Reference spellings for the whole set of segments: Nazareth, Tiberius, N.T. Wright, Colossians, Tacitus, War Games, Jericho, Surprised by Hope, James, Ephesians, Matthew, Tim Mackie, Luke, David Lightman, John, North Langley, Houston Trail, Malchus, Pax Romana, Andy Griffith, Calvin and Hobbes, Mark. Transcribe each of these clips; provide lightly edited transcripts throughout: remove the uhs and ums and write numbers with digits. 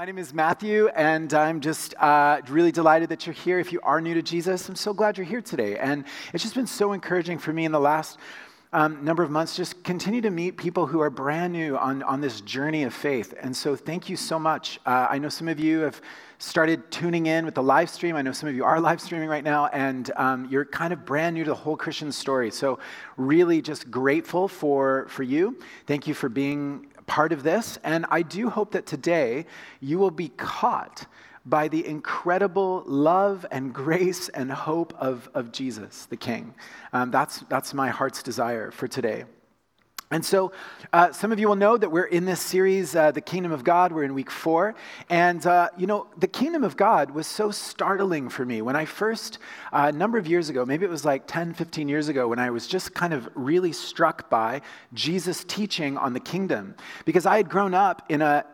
My name is Matthew, and I'm just really delighted that you're here. If you are new to Jesus, I'm so glad you're here today. And it's just been so encouraging for me in the last number of months, just continue to meet people who are brand new on this journey of faith. And so thank you so much. I know some of you have started tuning in with the live stream. I know some of you are live streaming right now, and you're kind of brand new to the whole Christian story. So really just grateful for you. Thank you for being part of this. And I do hope that today you will be caught by the incredible love and grace and hope of Jesus, the King. That's my heart's desire for today. And so some of you will know that we're in this series, The Kingdom of God. We're in week 4. And, the Kingdom of God was so startling for me. When I first, a number of years ago, maybe it was like 10, 15 years ago, when I was just kind of really struck by Jesus' teaching on the kingdom. Because I had grown up in a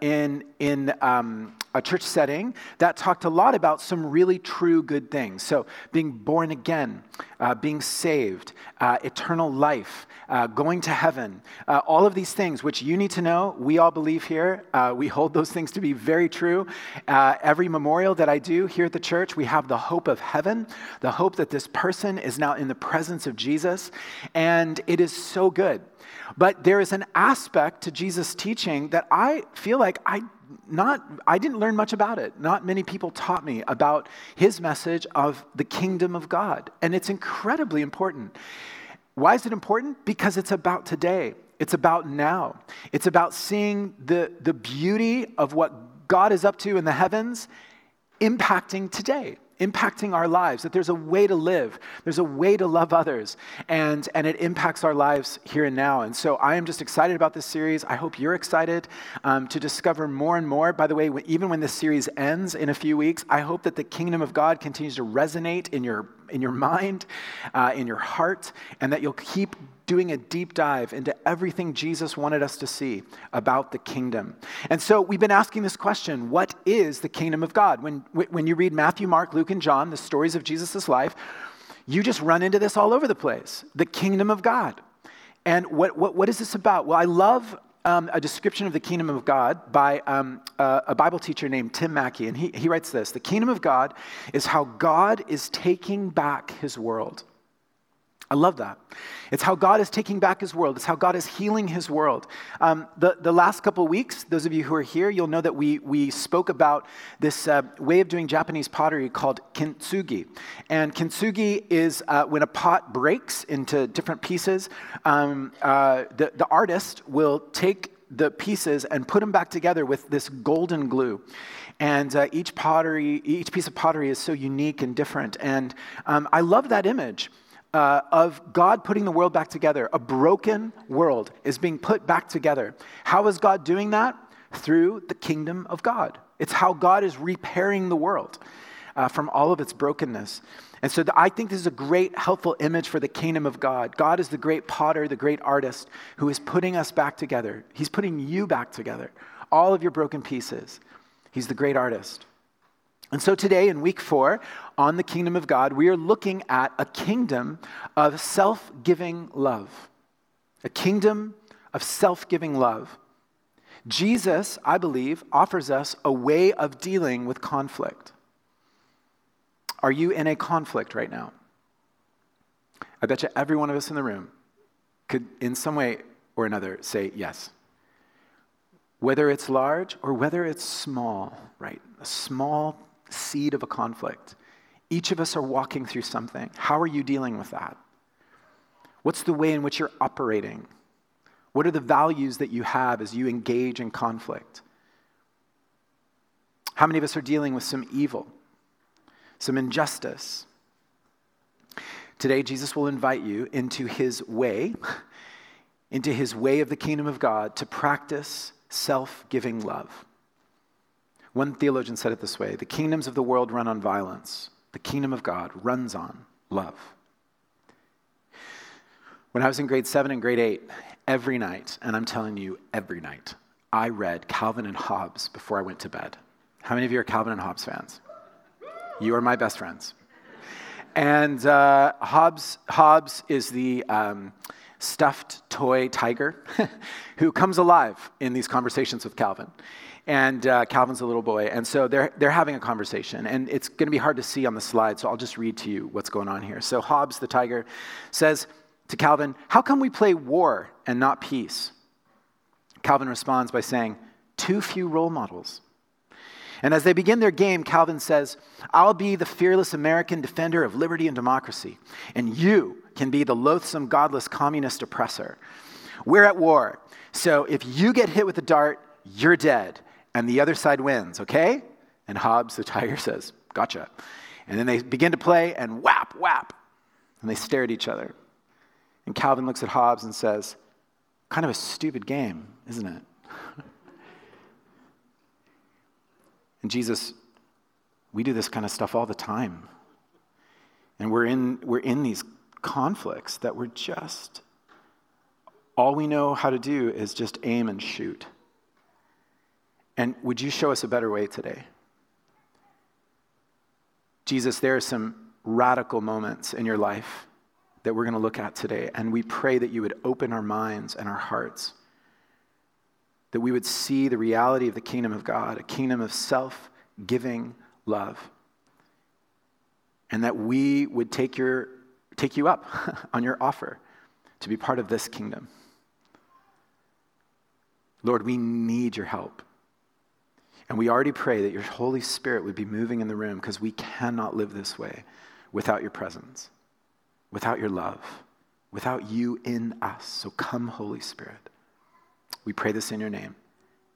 church setting that talked a lot about some really true good things. So being born again, being saved, eternal life, going to heaven, all of these things, which you need to know, we all believe here. We hold those things to be very true. Every memorial that I do here at the church, we have the hope of heaven, the hope that this person is now in the presence of Jesus, and it is so good. But there is an aspect to Jesus' teaching that I feel like I didn't learn much about it. Not many people taught me about his message of the kingdom of God, and it's incredibly important. Why is it important? Because it's about today. It's about now. It's about seeing the beauty of what God is up to in the heavens impacting today, impacting our lives, that there's a way to live, there's a way to love others, and it impacts our lives here and now. And so I am just excited about this series. I hope you're excited to discover more and more. By the way, even when this series ends in a few weeks, I hope that the kingdom of God continues to resonate in your mind, in your heart, and that you'll keep doing a deep dive into everything Jesus wanted us to see about the kingdom. And so we've been asking this question, what is the kingdom of God? When you read Matthew, Mark, Luke, and John, the stories of Jesus' life, you just run into this all over the place, the kingdom of God. And what is this about? Well, I love a description of the kingdom of God by a Bible teacher named Tim Mackie, and he writes this: the kingdom of God is how God is taking back his world. I love that. It's how God is taking back his world. It's how God is healing his world. The last couple of weeks, those of you who are here, you'll know that we spoke about this way of doing Japanese pottery called kintsugi. And kintsugi is when a pot breaks into different pieces, the artist will take the pieces and put them back together with this golden glue. And each piece of pottery is so unique and different. And I love that image. Of God putting the world back together. A broken world is being put back together. How is God doing that? Through the kingdom of God. It's how God is repairing the world from all of its brokenness. And so I think this is a great, helpful image for the kingdom of God. God is the great potter, the great artist, who is putting us back together. He's putting you back together. All of your broken pieces. He's the great artist. And so today in week 4 on the kingdom of God, we are looking at a kingdom of self-giving love. A kingdom of self-giving love. Jesus, I believe, offers us a way of dealing with conflict. Are you in a conflict right now? I bet you every one of us in the room could in some way or another say yes. Whether it's large or whether it's small, right? A small seed of a conflict. Each of us are walking through something. How are you dealing with that? What's the way in which you're operating? What are the values that you have as you engage in conflict? How many of us are dealing with some evil, some injustice? Today, Jesus will invite you into his way of the kingdom of God to practice self-giving love. One theologian said it this way: the kingdoms of the world run on violence. The kingdom of God runs on love. When I was in grade 7 and grade 8, every night, and I'm telling you, every night, I read Calvin and Hobbes before I went to bed. How many of you are Calvin and Hobbes fans? You are my best friends. And Hobbes is the stuffed toy tiger who comes alive in these conversations with Calvin. and Calvin's a little boy. And so they're having a conversation, and it's going to be hard to see on the slide, so I'll just read to you what's going on here. So Hobbes, the tiger, says to Calvin, "How come we play war and not peace?" Calvin responds by saying, "Too few role models." And as they begin their game, Calvin says, "I'll be the fearless American defender of liberty and democracy, and you can be the loathsome, godless communist oppressor. We're at war, so if you get hit with a dart, you're dead, and the other side wins, okay?" And Hobbes, the tiger, says, "Gotcha." And then they begin to play, and whap, whap, and they stare at each other. And Calvin looks at Hobbes and says, "Kind of a stupid game, isn't it?" And Jesus, we do this kind of stuff all the time. And we're in these conflicts that we're just, all we know how to do is just aim and shoot. And would you show us a better way today? Jesus, there are some radical moments in your life that we're going to look at today. And we pray that you would open our minds and our hearts, that we would see the reality of the kingdom of God, a kingdom of self-giving love, and that we would take you up on your offer to be part of this kingdom. Lord, we need your help. And we already pray that your Holy Spirit would be moving in the room, because we cannot live this way without your presence, without your love, without you in us. So come, Holy Spirit. We pray this in your name.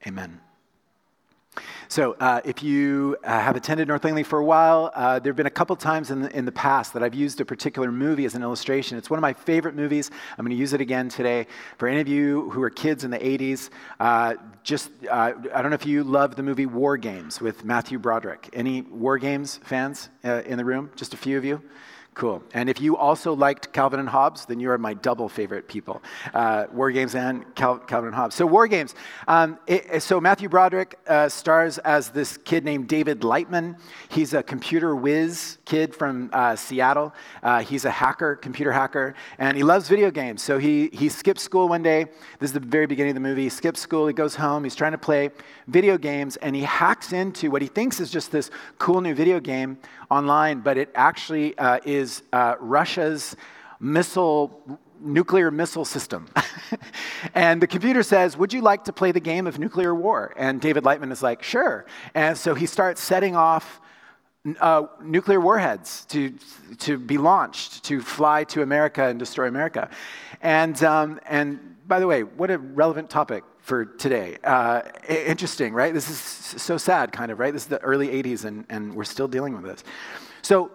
Amen. So if you have attended North Langley for a while, there have been a couple times in the past that I've used a particular movie as an illustration. It's one of my favorite movies. I'm going to use it again today. For any of you who are kids in the 80s, I don't know if you love the movie War Games with Matthew Broderick. Any War Games fans in the room? Just a few of you? Cool. And if you also liked Calvin and Hobbes, then you are my double favorite people. War Games and Calvin and Hobbes. So War Games. So Matthew Broderick stars as this kid named David Lightman. He's a computer whiz kid from Seattle. He's a hacker, computer hacker, and he loves video games. So he skips school one day. This is the very beginning of the movie. He skips school. He goes home. He's trying to play video games, and he hacks into what he thinks is just this cool new video game online, but it actually is Russia's nuclear missile system. And the computer says, "Would you like to play the game of nuclear war?" And David Lightman is like, "Sure." And so he starts setting off nuclear warheads to be launched, to fly to America and destroy America. And by the way, what a relevant topic for today. Interesting, right? This is so sad, kind of, right? This is the early 80s, and we're still dealing with this. So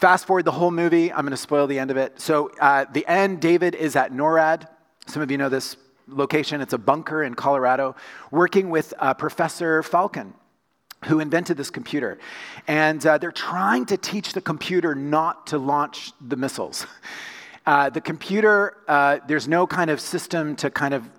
fast forward the whole movie. I'm going to spoil the end of it. So the end, David is at NORAD. Some of you know this location. It's a bunker in Colorado, working with Professor Falcon, who invented this computer. And they're trying to teach the computer not to launch the missiles. The computer, there's no kind of system to kind of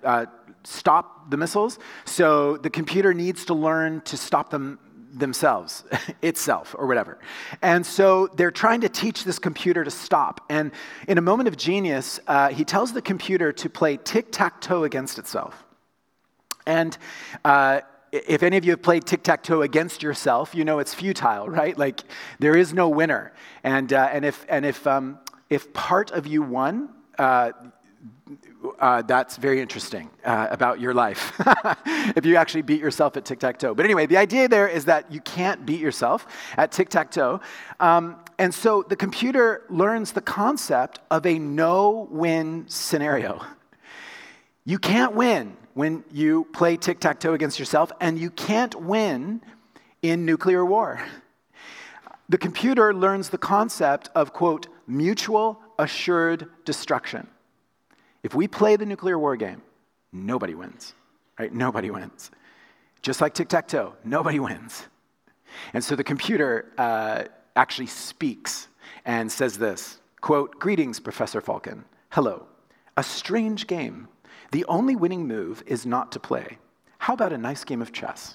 stop the missiles. So the computer needs to learn to stop them themselves, itself, or whatever. And so they're trying to teach this computer to stop. And in a moment of genius, he tells the computer to play tic-tac-toe against itself. And if any of you have played tic-tac-toe against yourself, you know it's futile, right? Like, there is no winner. And if part of you won, that's very interesting about your life, if you actually beat yourself at tic-tac-toe. But anyway, the idea there is that you can't beat yourself at tic-tac-toe. And so the computer learns the concept of a no-win scenario. You can't win when you play tic-tac-toe against yourself, and you can't win in nuclear war. The computer learns the concept of, quote, mutual assured destruction. If we play the nuclear war game, nobody wins, right? Nobody wins. Just like tic-tac-toe, nobody wins. And so the computer actually speaks and says this, quote, "Greetings, Professor Falcon. Hello. A strange game. The only winning move is not to play. How about a nice game of chess?"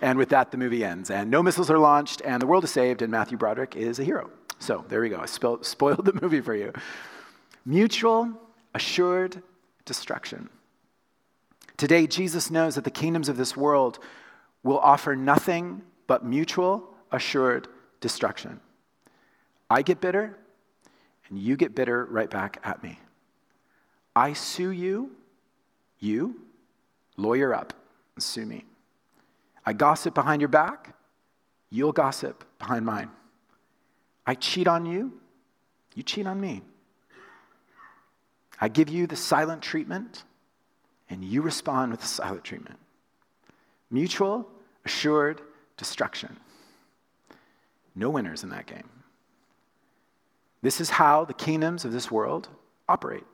And with that, the movie ends. And no missiles are launched, and the world is saved, and Matthew Broderick is a hero. So there we go. I spoiled the movie for you. Mutual assured destruction. Today, Jesus knows that the kingdoms of this world will offer nothing but mutual, assured destruction. I get bitter, and you get bitter right back at me. I sue you, you lawyer up and sue me. I gossip behind your back, you'll gossip behind mine. I cheat on you, you cheat on me. I give you the silent treatment, and you respond with the silent treatment. Mutual, assured destruction. No winners in that game. This is how the kingdoms of this world operate.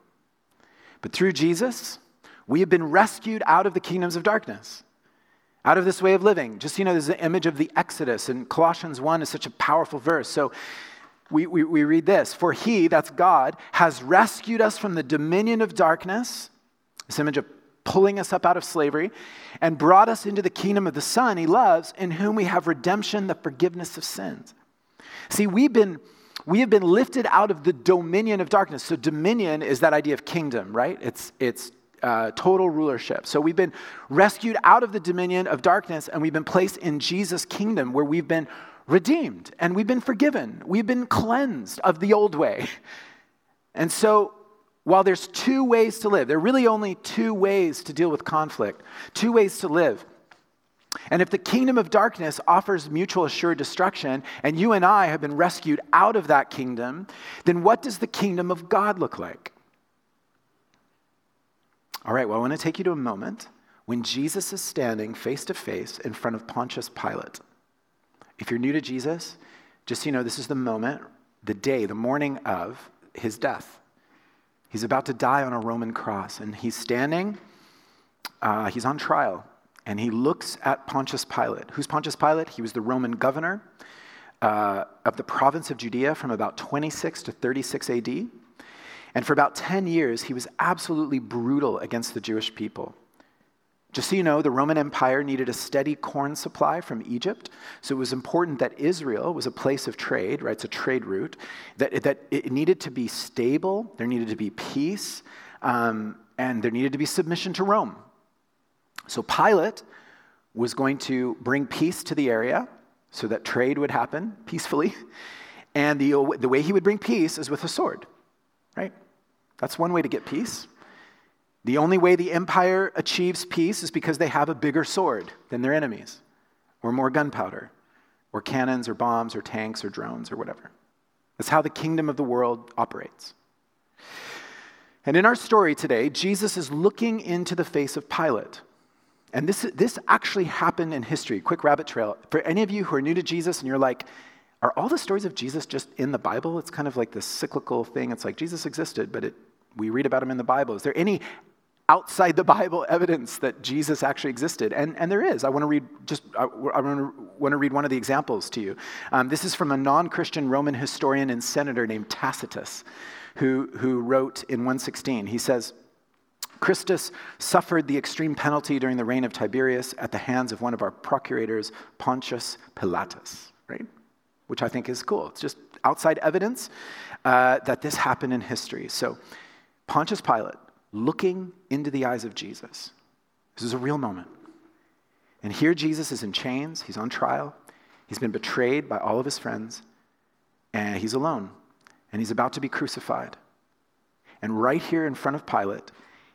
But through Jesus, we have been rescued out of the kingdoms of darkness, out of this way of living. Just, there's the image of the Exodus, and Colossians 1 is such a powerful verse. So we read this, for he, that's God, has rescued us from the dominion of darkness, this image of pulling us up out of slavery, and brought us into the kingdom of the Son he loves, in whom we have redemption, the forgiveness of sins. See, we have been lifted out of the dominion of darkness. So dominion is that idea of kingdom, right? It's total rulership. So we've been rescued out of the dominion of darkness, and we've been placed in Jesus' kingdom, where we've been redeemed, and we've been forgiven. We've been cleansed of the old way. And so while there's two ways to live, there are really only two ways to deal with conflict, two ways to live. And if the kingdom of darkness offers mutual assured destruction, and you and I have been rescued out of that kingdom, then what does the kingdom of God look like? All right, well, I want to take you to a moment when Jesus is standing face to face in front of Pontius Pilate. If you're new to Jesus, just so you know, this is the moment, the day, the morning of his death. He's about to die on a Roman cross, and he's standing, he's on trial, and he looks at Pontius Pilate. Who's Pontius Pilate? He was the Roman governor of the province of Judea from about 26 to 36 AD. And for about 10 years, he was absolutely brutal against the Jewish people. Just so you know, the Roman Empire needed a steady corn supply from Egypt, so it was important that Israel was a place of trade, right? It's a trade route, that it needed to be stable, there needed to be peace, and there needed to be submission to Rome. So Pilate was going to bring peace to the area so that trade would happen peacefully, and the way he would bring peace is with a sword, right? That's one way to get peace. The only way the empire achieves peace is because they have a bigger sword than their enemies, or more gunpowder, or cannons, or bombs, or tanks, or drones, or whatever. That's how the kingdom of the world operates. And in our story today, Jesus is looking into the face of Pilate. And this actually happened in history. Quick rabbit trail. For any of you who are new to Jesus and you're like, are all the stories of Jesus just in the Bible? It's kind of like this cyclical thing. It's like Jesus existed, but we read about him in the Bible. Is there any outside the Bible evidence that Jesus actually existed? And there is. I want to read one of the examples to you. This is from a non-Christian Roman historian and senator named Tacitus, who wrote in 116. He says, Christus suffered the extreme penalty during the reign of Tiberius at the hands of one of our procurators, Pontius Pilatus, right? Which I think is cool. It's just outside evidence that this happened in history. So Pontius Pilate, looking into the eyes of Jesus. This is a real moment. And here Jesus is in chains. He's on trial. He's been betrayed by all of his friends. And he's alone. And he's about to be crucified. And right here in front of Pilate,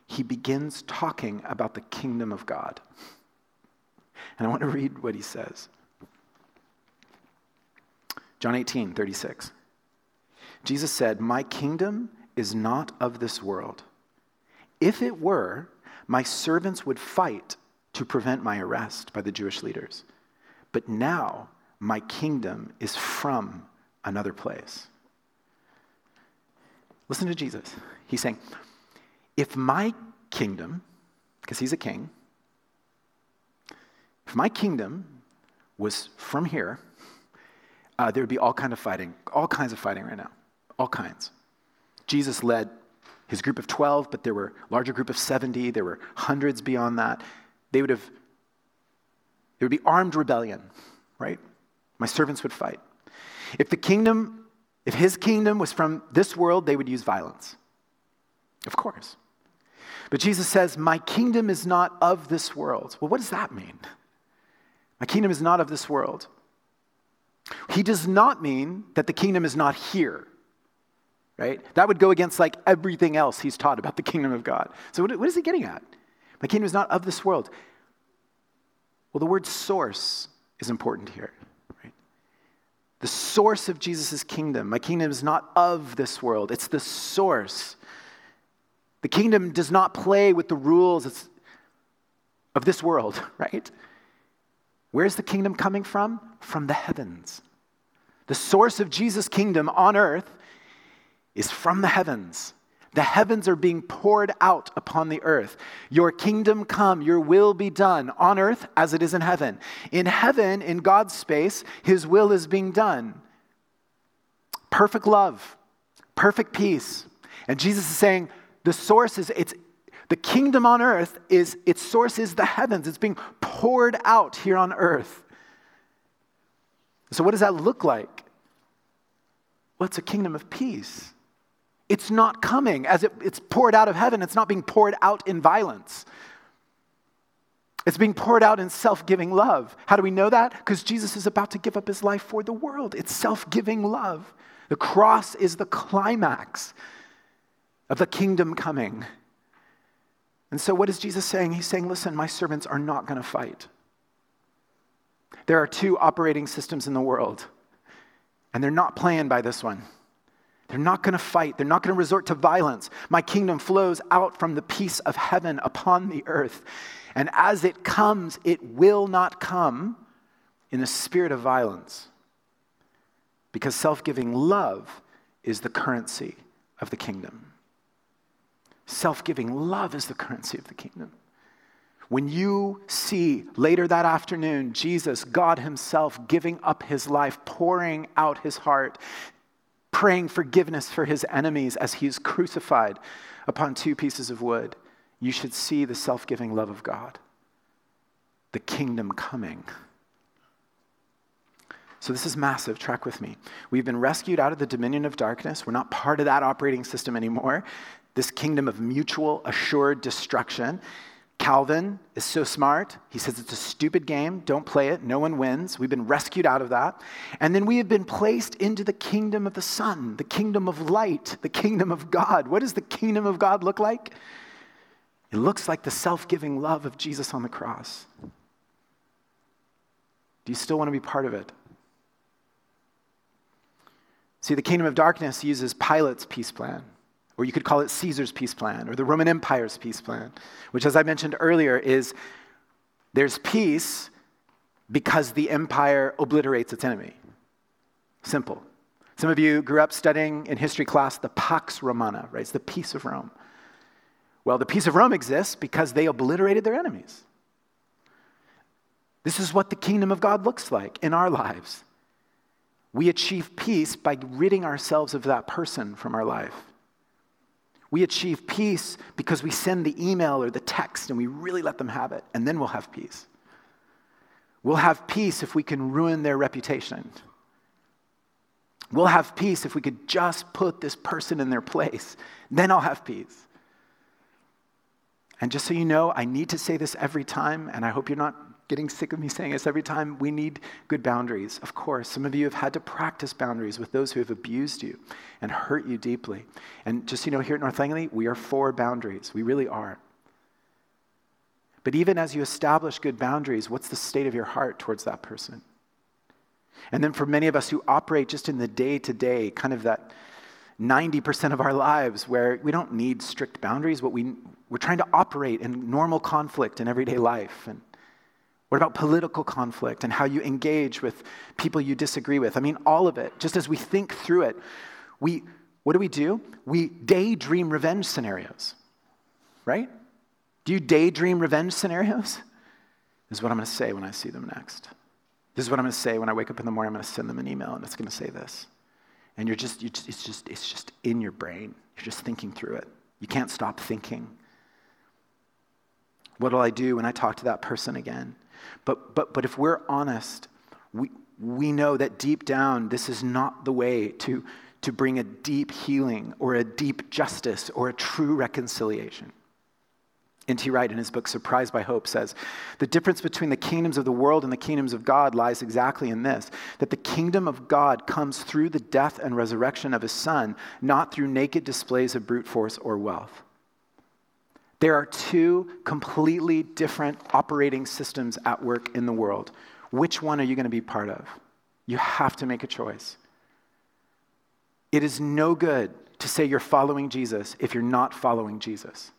he begins talking about the kingdom of God. And I want to read what he says. John 18:36. Jesus said, my kingdom is not of this world. If it were, my servants would fight to prevent my arrest by the Jewish leaders. But now my kingdom is from another place. Listen to Jesus. He's saying, if my kingdom, because he's a king, if my kingdom was from here, there would be all kinds of fighting right now, all kinds. Jesus led his group of 12, but there were a larger group of 70. There were hundreds beyond that. There would be armed rebellion, right? My servants would fight. If his kingdom was from this world, they would use violence. Of course. But Jesus says, my kingdom is not of this world. Well, what does that mean? My kingdom is not of this world. He does not mean that the kingdom is not here, right? That would go against like everything else he's taught about the kingdom of God. So what is he getting at? My kingdom is not of this world. Well, the word source is important here, right? The source of Jesus' kingdom. My kingdom is not of this world. It's the source. The kingdom does not play with the rules of this world, right? Where is the kingdom coming from? From the heavens. The source of Jesus' kingdom on earth is from the heavens. The heavens are being poured out upon the earth. Your kingdom come, your will be done on earth as it is in heaven. In heaven, in God's space, his will is being done. Perfect love, perfect peace. And Jesus is saying, the source is, the kingdom on earth is, its source is the heavens. It's being poured out here on earth. So what does that look like? Well, it's a kingdom of peace. It's not coming. As it's poured out of heaven, it's not being poured out in violence. It's being poured out in self-giving love. How do we know that? Because Jesus is about to give up his life for the world. It's self-giving love. The cross is the climax of the kingdom coming. And so what is Jesus saying? He's saying, listen, my servants are not going to fight. There are two operating systems in the world, and they're not playing by this one. They're not going to fight. They're not going to resort to violence. My kingdom flows out from the peace of heaven upon the earth, and as it comes, it will not come in a spirit of violence, because self-giving love is the currency of the kingdom. Self-giving love is the currency of the kingdom. When you see later that afternoon, Jesus, God himself, giving up his life, pouring out his heart, praying forgiveness for his enemies as he is crucified upon two pieces of wood, you should see the self-giving love of God, the kingdom coming. So this is massive. Track with me. We've been rescued out of the dominion of darkness. We're not part of that operating system anymore. This kingdom of mutual assured destruction. Calvin is so smart. He says it's a stupid game. Don't play it. No one wins. We've been rescued out of that. And then we have been placed into the kingdom of the sun, the kingdom of light, the kingdom of God. What does the kingdom of God look like? It looks like the self-giving love of Jesus on the cross. Do you still want to be part of it? See, the kingdom of darkness uses Pilate's peace plan. Or you could call it Caesar's peace plan or the Roman Empire's peace plan, which, as I mentioned earlier, is there's peace because the empire obliterates its enemy. Simple. Some of you grew up studying in history class the Pax Romana, right? It's the peace of Rome. Well, the peace of Rome exists because they obliterated their enemies. This is what the kingdom of God looks like in our lives. We achieve peace by ridding ourselves of that person from our life. We achieve peace because we send the email or the text and we really let them have it, and then we'll have peace. We'll have peace if we can ruin their reputation. We'll have peace if we could just put this person in their place. Then I'll have peace. And just so you know, I need to say this every time, and I hope you're not getting sick of me saying this every time. We need good boundaries. Of course, some of you have had to practice boundaries with those who have abused you and hurt you deeply. And just so you know, here at North Langley, we are for boundaries. We really are. But even as you establish good boundaries, what's the state of your heart towards that person? And then for many of us who operate just in the day-to-day, kind of that 90% of our lives where we don't need strict boundaries, but we're trying to operate in normal conflict in everyday life. And what about political conflict and how you engage with people you disagree with? I mean, all of it. Just as we think through it, what do? We daydream revenge scenarios, right? Do you daydream revenge scenarios? This is what I'm going to say when I see them next. This is what I'm going to say when I wake up in the morning. I'm going to send them an email, and it's going to say this. And it's just in your brain. You're just thinking through it. You can't stop thinking. What will I do when I talk to that person again? But if we're honest, we know that deep down, this is not the way to bring a deep healing or a deep justice or a true reconciliation. N.T. Wright, in his book, Surprised by Hope, says, the difference between the kingdoms of the world and the kingdoms of God lies exactly in this, that the kingdom of God comes through the death and resurrection of his son, not through naked displays of brute force or wealth. There are two completely different operating systems at work in the world. Which one are you going to be part of? You have to make a choice. It is no good to say you're following Jesus if you're not following Jesus.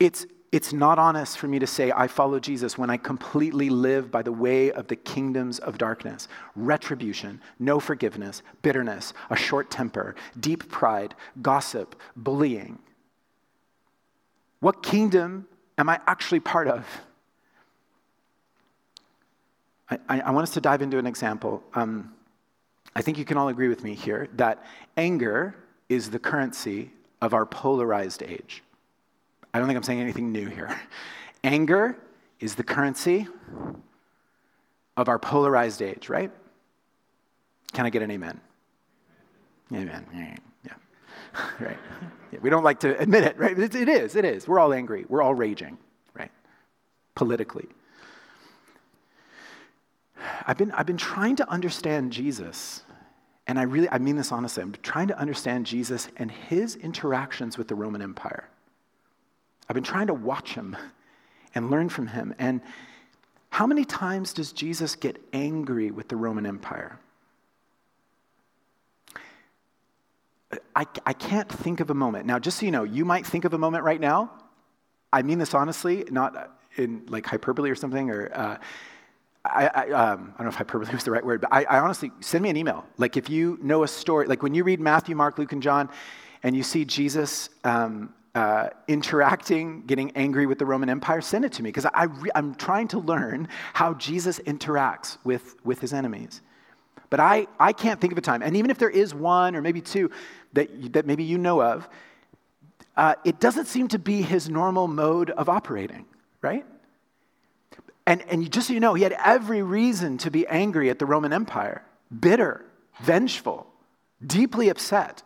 It's not honest for me to say I follow Jesus when I completely live by the way of the kingdoms of darkness. Retribution, no forgiveness, bitterness, a short temper, deep pride, gossip, bullying. What kingdom am I actually part of? I want us to dive into an example. I think you can all agree with me here that anger is the currency of our polarized age. I don't think I'm saying anything new here. Anger is the currency of our polarized age, right? Can I get an amen? Amen. Yeah. Right. Yeah, we don't like to admit it, right? It is. We're all angry. We're all raging, right? Politically. I've been trying to understand Jesus, and I mean this honestly. I'm trying to understand Jesus and his interactions with the Roman Empire. I've been trying to watch him and learn from him. And how many times does Jesus get angry with the Roman Empire? I can't think of a moment. Now, just so you know, you might think of a moment right now. I mean this honestly, not in like hyperbole or something, or I don't know if hyperbole was the right word, but I honestly, send me an email. Like if you know a story, like when you read Matthew, Mark, Luke, and John, and you see Jesus interacting, getting angry with the Roman Empire, send it to me, because I'm trying to learn how Jesus interacts with his enemies. But I can't think of a time, and even if there is one or maybe two that maybe you know of, it doesn't seem to be his normal mode of operating, right? And just so you know, he had every reason to be angry at the Roman Empire, bitter, vengeful, deeply upset.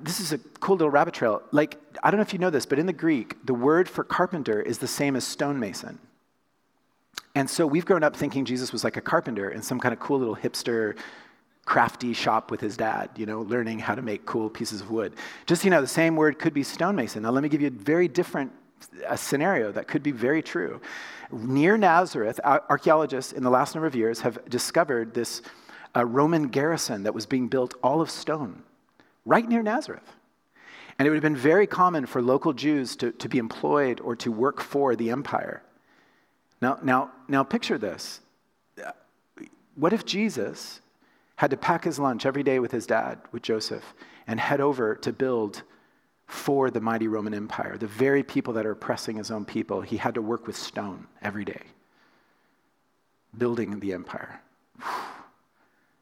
This is a cool little rabbit trail. Like, I don't know if you know this, but in the Greek, the word for carpenter is the same as stonemason. And so we've grown up thinking Jesus was like a carpenter in some kind of cool little hipster, crafty shop with his dad, you know, learning how to make cool pieces of wood. Just so you know, the same word could be stonemason. Now, let me give you a very different scenario that could be very true. Near Nazareth, archaeologists in the last number of years have discovered this Roman garrison that was being built all of stone, right near Nazareth. And it would have been very common for local Jews to be employed or to work for the empire. Now picture this. What if Jesus had to pack his lunch every day with his dad, with Joseph, and head over to build for the mighty Roman Empire, the very people that are oppressing his own people? He had to work with stone every day, building the empire.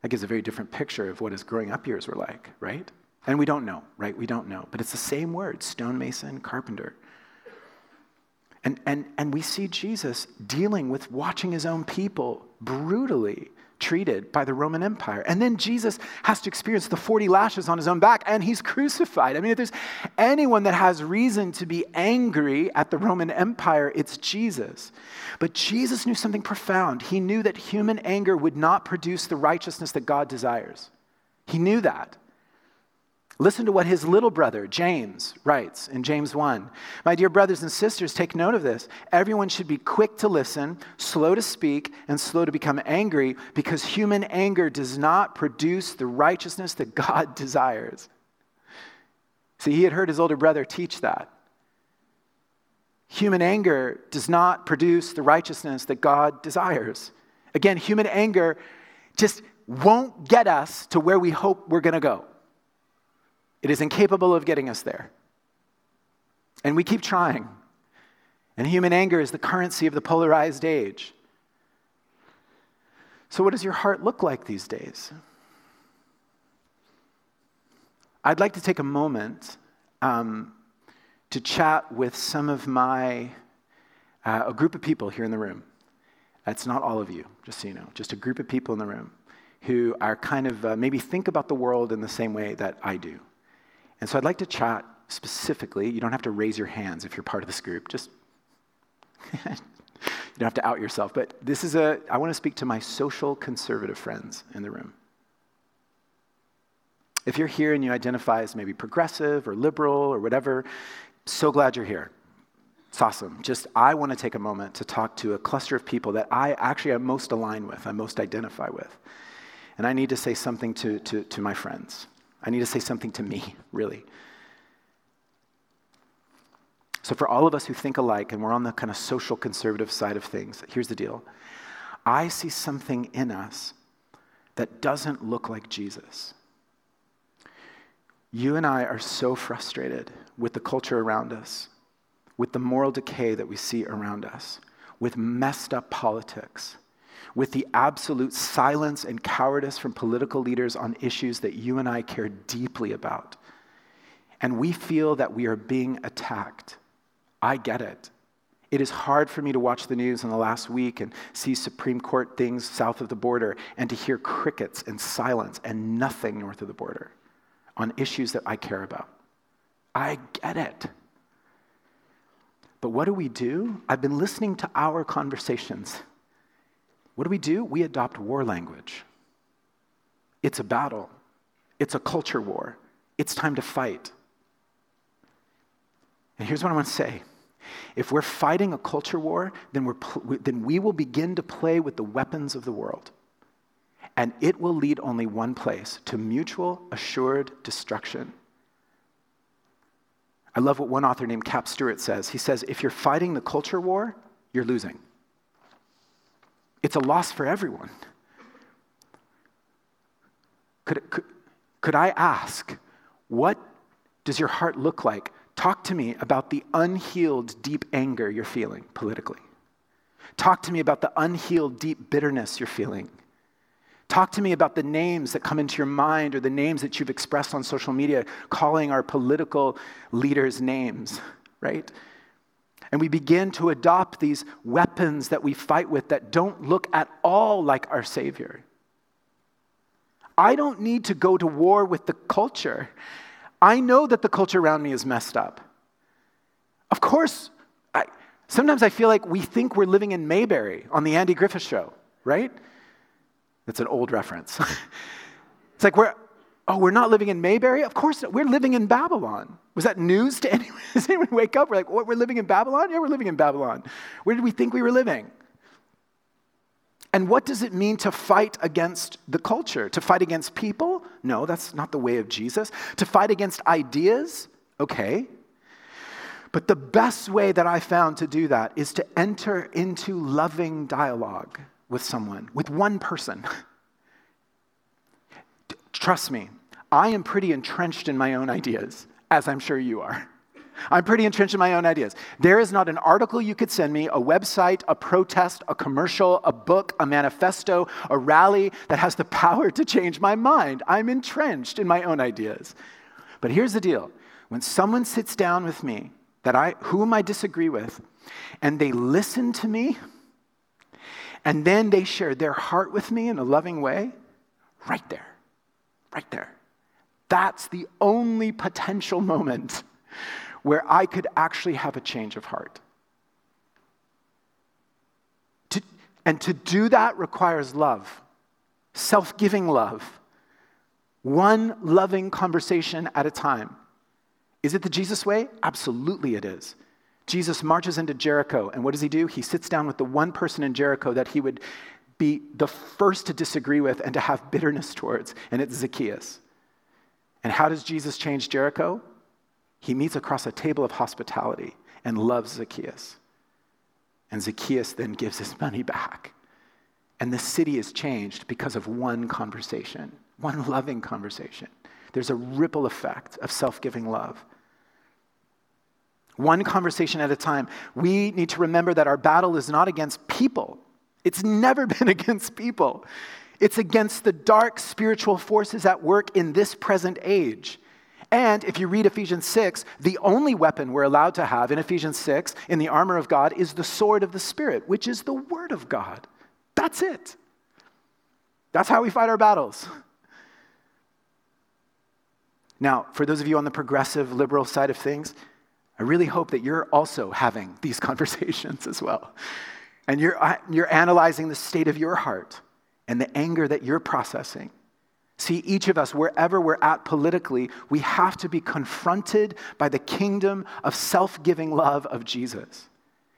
That gives a very different picture of what his growing up years were like, right? And we don't know, right? We don't know. But it's the same word, stonemason, carpenter. And we see Jesus dealing with watching his own people brutally treated by the Roman Empire. And then Jesus has to experience the 40 lashes on his own back, and he's crucified. I mean, if there's anyone that has reason to be angry at the Roman Empire, it's Jesus. But Jesus knew something profound. He knew that human anger would not produce the righteousness that God desires. He knew that. Listen to what his little brother, James, writes in James 1. My dear brothers and sisters, take note of this. Everyone should be quick to listen, slow to speak, and slow to become angry, because human anger does not produce the righteousness that God desires. See, he had heard his older brother teach that. Human anger does not produce the righteousness that God desires. Again, human anger just won't get us to where we hope we're going to go. It is incapable of getting us there. And we keep trying. And human anger is the currency of the polarized age. So what does your heart look like these days? I'd like to take a moment to chat with some of a group of people here in the room. It's not all of you, just so you know, just a group of people in the room who are kind of maybe think about the world in the same way that I do. And so I'd like to chat specifically, you don't have to raise your hands if you're part of this group. Just, you don't have to out yourself. But this is I want to speak to my social conservative friends in the room. If you're here and you identify as maybe progressive or liberal or whatever, so glad you're here. It's awesome. Just, I want to take a moment to talk to a cluster of people that I actually am most aligned with, I most identify with. And I need to say something to my friends. I need to say something to me, really. So for all of us who think alike and we're on the kind of social conservative side of things, here's the deal. I see something in us that doesn't look like Jesus. You and I are so frustrated with the culture around us, with the moral decay that we see around us, with messed up politics, with the absolute silence and cowardice from political leaders on issues that you and I care deeply about. And we feel that we are being attacked. I get it. It is hard for me to watch the news in the last week and see Supreme Court things south of the border and to hear crickets and silence and nothing north of the border on issues that I care about. I get it. But what do we do? I've been listening to our conversations. What do? We adopt war language. It's a battle. It's a culture war. It's time to fight. And here's what I want to say. If we're fighting a culture war, then we will begin to play with the weapons of the world. And it will lead only one place, to mutual assured destruction. I love what one author named Cap Stewart says. He says, if you're fighting the culture war, you're losing. It's a loss for everyone. Could I ask, what does your heart look like? Talk to me about the unhealed deep anger you're feeling politically. Talk to me about the unhealed deep bitterness you're feeling. Talk to me about the names that come into your mind or the names that you've expressed on social media, calling our political leaders names, right? And we begin to adopt these weapons that we fight with that don't look at all like our Savior. I don't need to go to war with the culture. I know that the culture around me is messed up. Of course, sometimes I feel like we think we're living in Mayberry on the Andy Griffith show, right? That's an old reference. It's like we're not living in Mayberry? Of course not. We're living in Babylon. Was that news to anyone? Does anyone wake up? We're like, what, we're living in Babylon? Yeah, we're living in Babylon. Where did we think we were living? And what does it mean to fight against the culture? To fight against people? No, that's not the way of Jesus. To fight against ideas? Okay. But the best way that I found to do that is to enter into loving dialogue with someone, with one person. Trust me, I am pretty entrenched in my own ideas, as I'm sure you are. I'm pretty entrenched in my own ideas. There is not an article you could send me, a website, a protest, a commercial, a book, a manifesto, a rally that has the power to change my mind. I'm entrenched in my own ideas. But here's the deal. When someone sits down with me, whom I disagree with, and they listen to me, and then they share their heart with me in a loving way, right there. That's the only potential moment where I could actually have a change of heart. And to do that requires love, self-giving love, one loving conversation at a time. Is it the Jesus way? Absolutely it is. Jesus marches into Jericho, and what does he do? He sits down with the one person in Jericho that he would be the first to disagree with and to have bitterness towards, and it's Zacchaeus. And how does Jesus change Jericho? He meets across a table of hospitality and loves Zacchaeus. And Zacchaeus then gives his money back. And the city is changed because of one conversation, one loving conversation. There's a ripple effect of self-giving love. One conversation at a time. We need to remember that our battle is not against people. It's never been against people. It's against the dark spiritual forces at work in this present age. And if you read Ephesians 6, the only weapon we're allowed to have in Ephesians 6, in the armor of God, is the sword of the Spirit, which is the Word of God. That's it. That's how we fight our battles. Now, for those of you on the progressive liberal side of things, I really hope that you're also having these conversations as well. And you're analyzing the state of your heart and the anger that you're processing. See, each of us, wherever we're at politically, we have to be confronted by the kingdom of self-giving love of Jesus.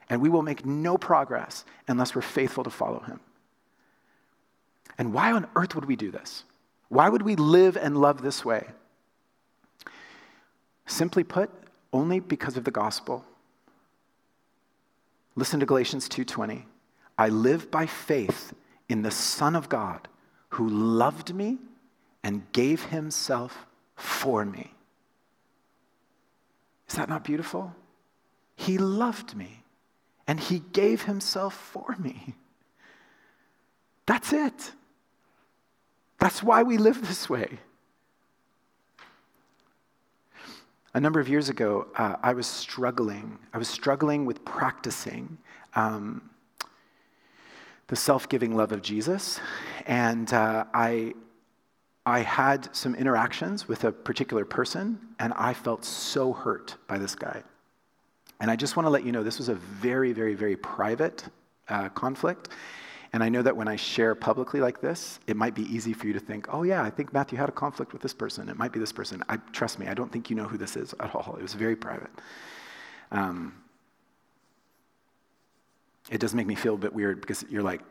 And we will make no progress unless we're faithful to follow him. And why on earth would we do this? Why would we live and love this way? Simply put, only because of the gospel. Listen to Galatians 2:20. I live by faith in the Son of God who loved me and gave himself for me. Is that not beautiful? He loved me and he gave himself for me. That's it. That's why we live this way. A number of years ago, I was struggling with practicing the self-giving love of Jesus. And I had some interactions with a particular person, and I felt so hurt by this guy. And I just want to let you know, this was a very, very, very private conflict. And I know that when I share publicly like this, it might be easy for you to think, oh yeah, I think Matthew had a conflict with this person. It might be this person. Trust me, I don't think you know who this is at all. It was very private. It does make me feel a bit weird because you're like,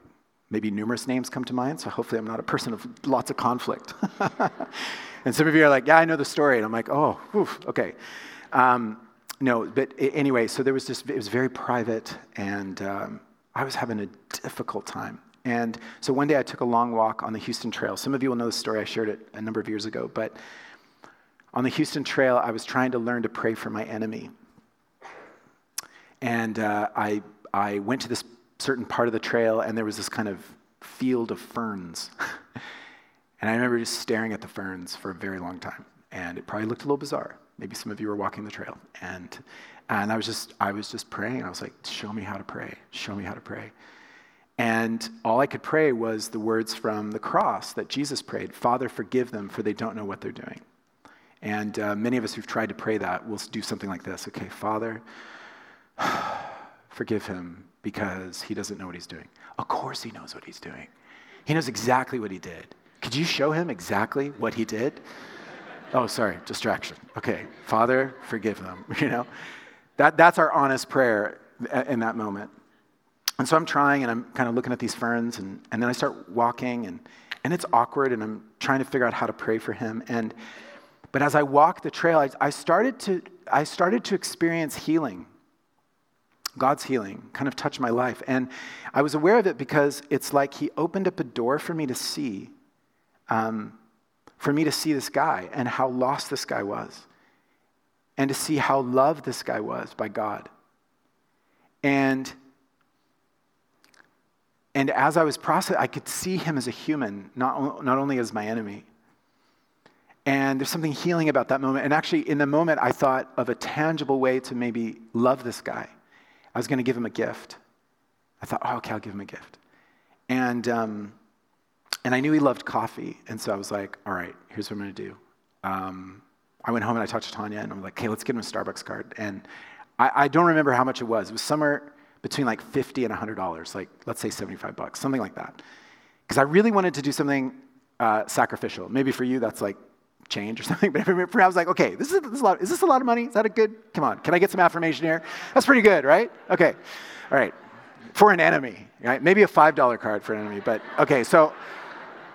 maybe numerous names come to mind, so hopefully I'm not a person of lots of conflict. And some of you are like, yeah, I know the story. And I'm like, oh, oof, okay. No, but anyway, so there was just, it was very private, and I was having a difficult time. And so one day I took a long walk on the Houston Trail. Some of you will know the story. I shared it a number of years ago. But on the Houston Trail, I was trying to learn to pray for my enemy. And I went to this certain part of the trail, and there was this kind of field of ferns. And I remember just staring at the ferns for a very long time. And it probably looked a little bizarre. Maybe some of you were walking the trail. And I was just praying. I was like, show me how to pray. Show me how to pray. And all I could pray was the words from the cross that Jesus prayed, Father, forgive them, for they don't know what they're doing. And many of us who've tried to pray that will do something like this. Okay, Father, forgive him because he doesn't know what he's doing. Of course he knows what he's doing. He knows exactly what he did. Could you show him exactly what he did? Oh, sorry, distraction. Okay, Father, forgive them, you know? That's our honest prayer in that moment. And so I'm trying, and I'm kind of looking at these ferns, and then I start walking, and it's awkward, and I'm trying to figure out how to pray for him. But as I walked the trail, I started to experience healing. God's healing kind of touched my life. And I was aware of it because it's like he opened up a door for me to see, this guy and how lost this guy was, and to see how loved this guy was by God. And as I was processing, I could see him as a human, not only as my enemy. And there's something healing about that moment. And actually, in the moment, I thought of a tangible way to maybe love this guy. I was going to give him a gift. I thought, oh, okay, I'll give him a gift. And I knew he loved coffee. And so I was like, all right, here's what I'm going to do. I went home and I talked to Tanya, and I'm like, okay, let's get him a Starbucks card. And I don't remember how much it was. It was somewhere between like $50 and $100, like let's say $75, something like that. Because I really wanted to do something sacrificial. Maybe for you, that's like change or something. But for me, I was like, okay, is this a lot of money? Is that a good, come on, can I get some affirmation here? That's pretty good, right? Okay, all right. For an enemy, right? Maybe a $5 card for an enemy, but okay. So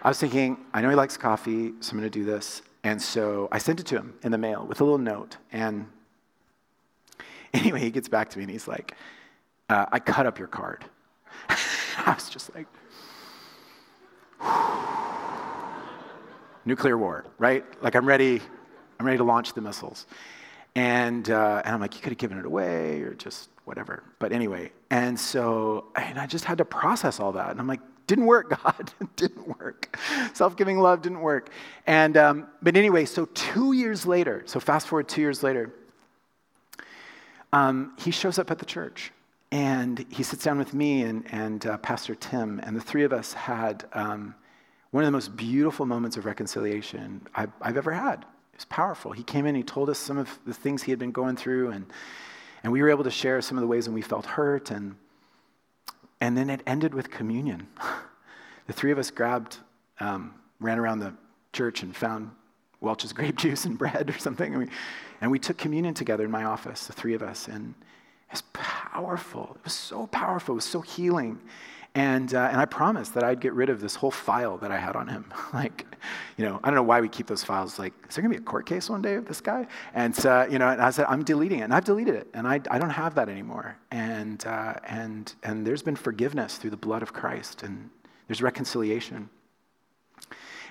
I was thinking, I know he likes coffee, so I'm going to do this. And so I sent it to him in the mail with a little note. And anyway, he gets back to me and he's like, I cut up your card. I was just like, nuclear war, right? Like I'm ready to launch the missiles. And I'm like, you could have given it away or just whatever. But anyway, and I just had to process all that. And I'm like, didn't work, God. It didn't work. Self-giving love didn't work. And but anyway, so 2 years later, so fast forward 2 years later, he shows up at the church. And he sits down with me and Pastor Tim, and the three of us had one of the most beautiful moments of reconciliation I've ever had. was powerful. He came in, he told us some of the things he had been going through, and we were able to share some of the ways when we felt hurt, and then it ended with communion. The three of us ran around the church and found Welch's grape juice and bread or something, and we took communion together in my office, the three of us, and it was powerful. It was so powerful. It was so healing. And I promised that I'd get rid of this whole file that I had on him. I don't know why we keep those files. Is there going to be a court case one day with this guy? And I said, I'm deleting it. And I've deleted it. And I don't have that anymore. And there's been forgiveness through the blood of Christ. And there's reconciliation.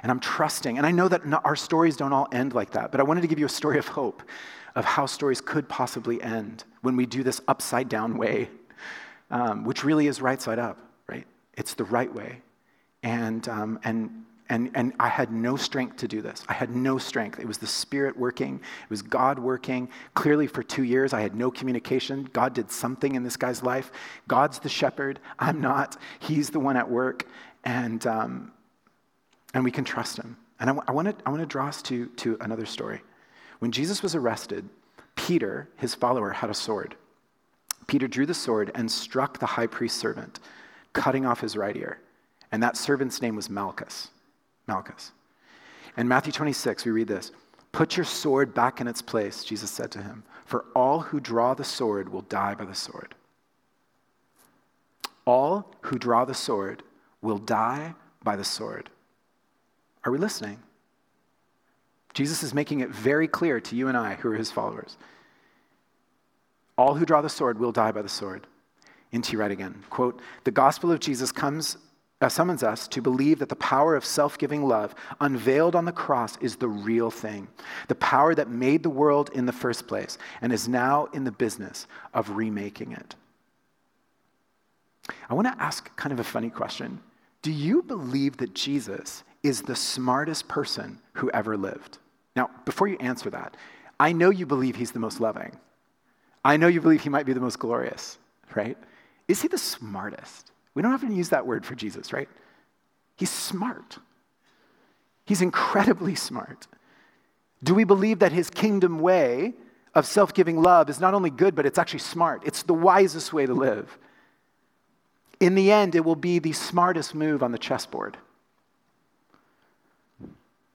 And I'm trusting. And I know that our stories don't all end like that. But I wanted to give you a story of hope of how stories could possibly end when we do this upside down way, which really is right side up. It's the right way, and I had no strength to do this. I had no strength. It was the Spirit working. It was God working. Clearly, for 2 years, I had no communication. God did something in this guy's life. God's the shepherd. I'm not. He's the one at work, and we can trust him. And I want to draw us to another story. When Jesus was arrested, Peter, his follower, had a sword. Peter drew the sword and struck the high priest's servant, cutting off his right ear. And that servant's name was Malchus. Malchus. In Matthew 26, we read this. "Put your sword back in its place," Jesus said to him, "for all who draw the sword will die by the sword." All who draw the sword will die by the sword. Are we listening? Jesus is making it very clear to you and I who are his followers. All who draw the sword will die by the sword. N.T. Wright again, quote, "The gospel of Jesus summons us to believe that the power of self-giving love unveiled on the cross is the real thing, the power that made the world in the first place and is now in the business of remaking it." I want to ask kind of a funny question. Do you believe that Jesus is the smartest person who ever lived? Now, before you answer that, I know you believe he's the most loving. I know you believe he might be the most glorious, right? Is he the smartest? We don't often use that word for Jesus, right? He's smart. He's incredibly smart. Do we believe that his kingdom way of self-giving love is not only good, but it's actually smart? It's the wisest way to live. In the end, it will be the smartest move on the chessboard.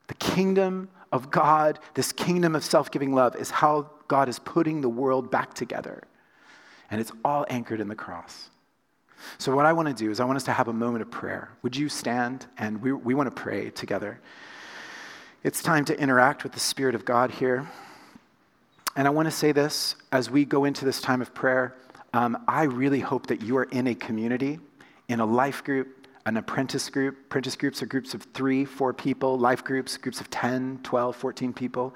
The kingdom of God, this kingdom of self-giving love, is how God is putting the world back together. And it's all anchored in the cross. So what I want to do is I want us to have a moment of prayer. Would you stand? And we want to pray together. It's time to interact with the Spirit of God here. And I want to say this, as we go into this time of prayer, I really hope that you are in a community, in a life group, an apprentice group. Apprentice groups are groups of 3, 4 people. Life groups, groups of 10, 12, 14 people.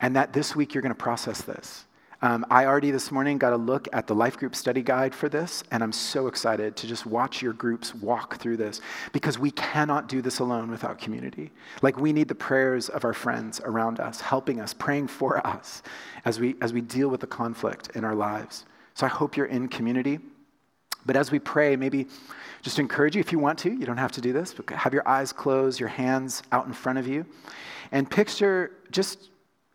And that this week you're going to process this. I already this morning got a look at the life group study guide for this, and I'm so excited to just watch your groups walk through this, because we cannot do this alone without community. We need the prayers of our friends around us, helping us, praying for us as we deal with the conflict in our lives. So I hope you're in community. But as we pray, maybe just encourage you, if you want to, you don't have to do this, but have your eyes closed, your hands out in front of you, and picture just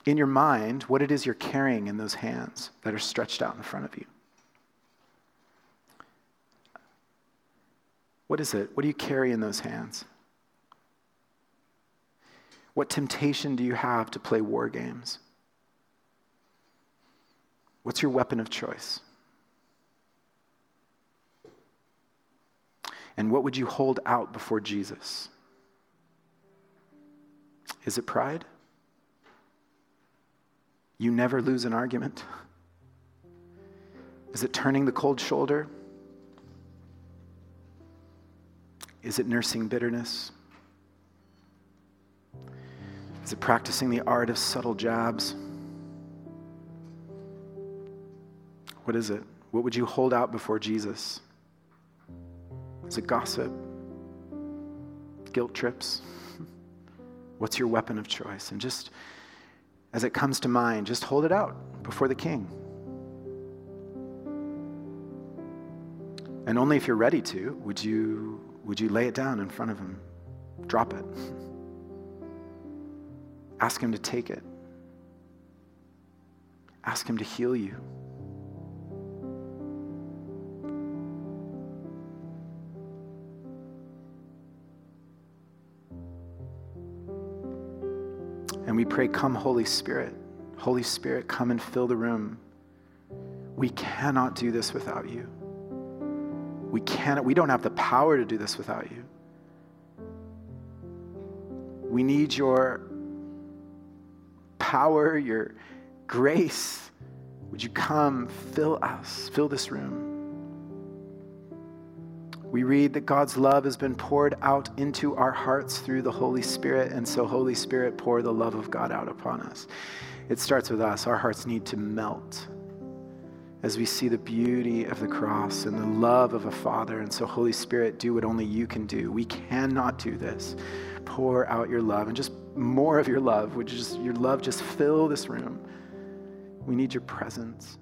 in your mind what it is you're carrying in those hands that are stretched out in front of you. What is it? What do you carry in those hands? What temptation do you have to play war games? What's your weapon of choice? And what would you hold out before Jesus? Is it pride? You never lose an argument? Is it turning the cold shoulder? Is it nursing bitterness? Is it practicing the art of subtle jabs? What is it? What would you hold out before Jesus? Is it gossip? Guilt trips? What's your weapon of choice? And just as it comes to mind, just hold it out before the King. And only if you're ready to, would you lay it down in front of him? Drop it. Ask him to take it. Ask him to heal you. And we pray, come, Holy Spirit. Holy Spirit, come and fill the room. We cannot do this without you. We don't have the power to do this without you. We need your power, your grace. Would you come, fill us, fill this room? We read that God's love has been poured out into our hearts through the Holy Spirit, and so Holy Spirit, pour the love of God out upon us. It starts with us. Our hearts need to melt as we see the beauty of the cross and the love of a Father. And so, Holy Spirit, do what only you can do. We cannot do this. Pour out your love, and just more of your love. Would your love just fill this room? We need your presence.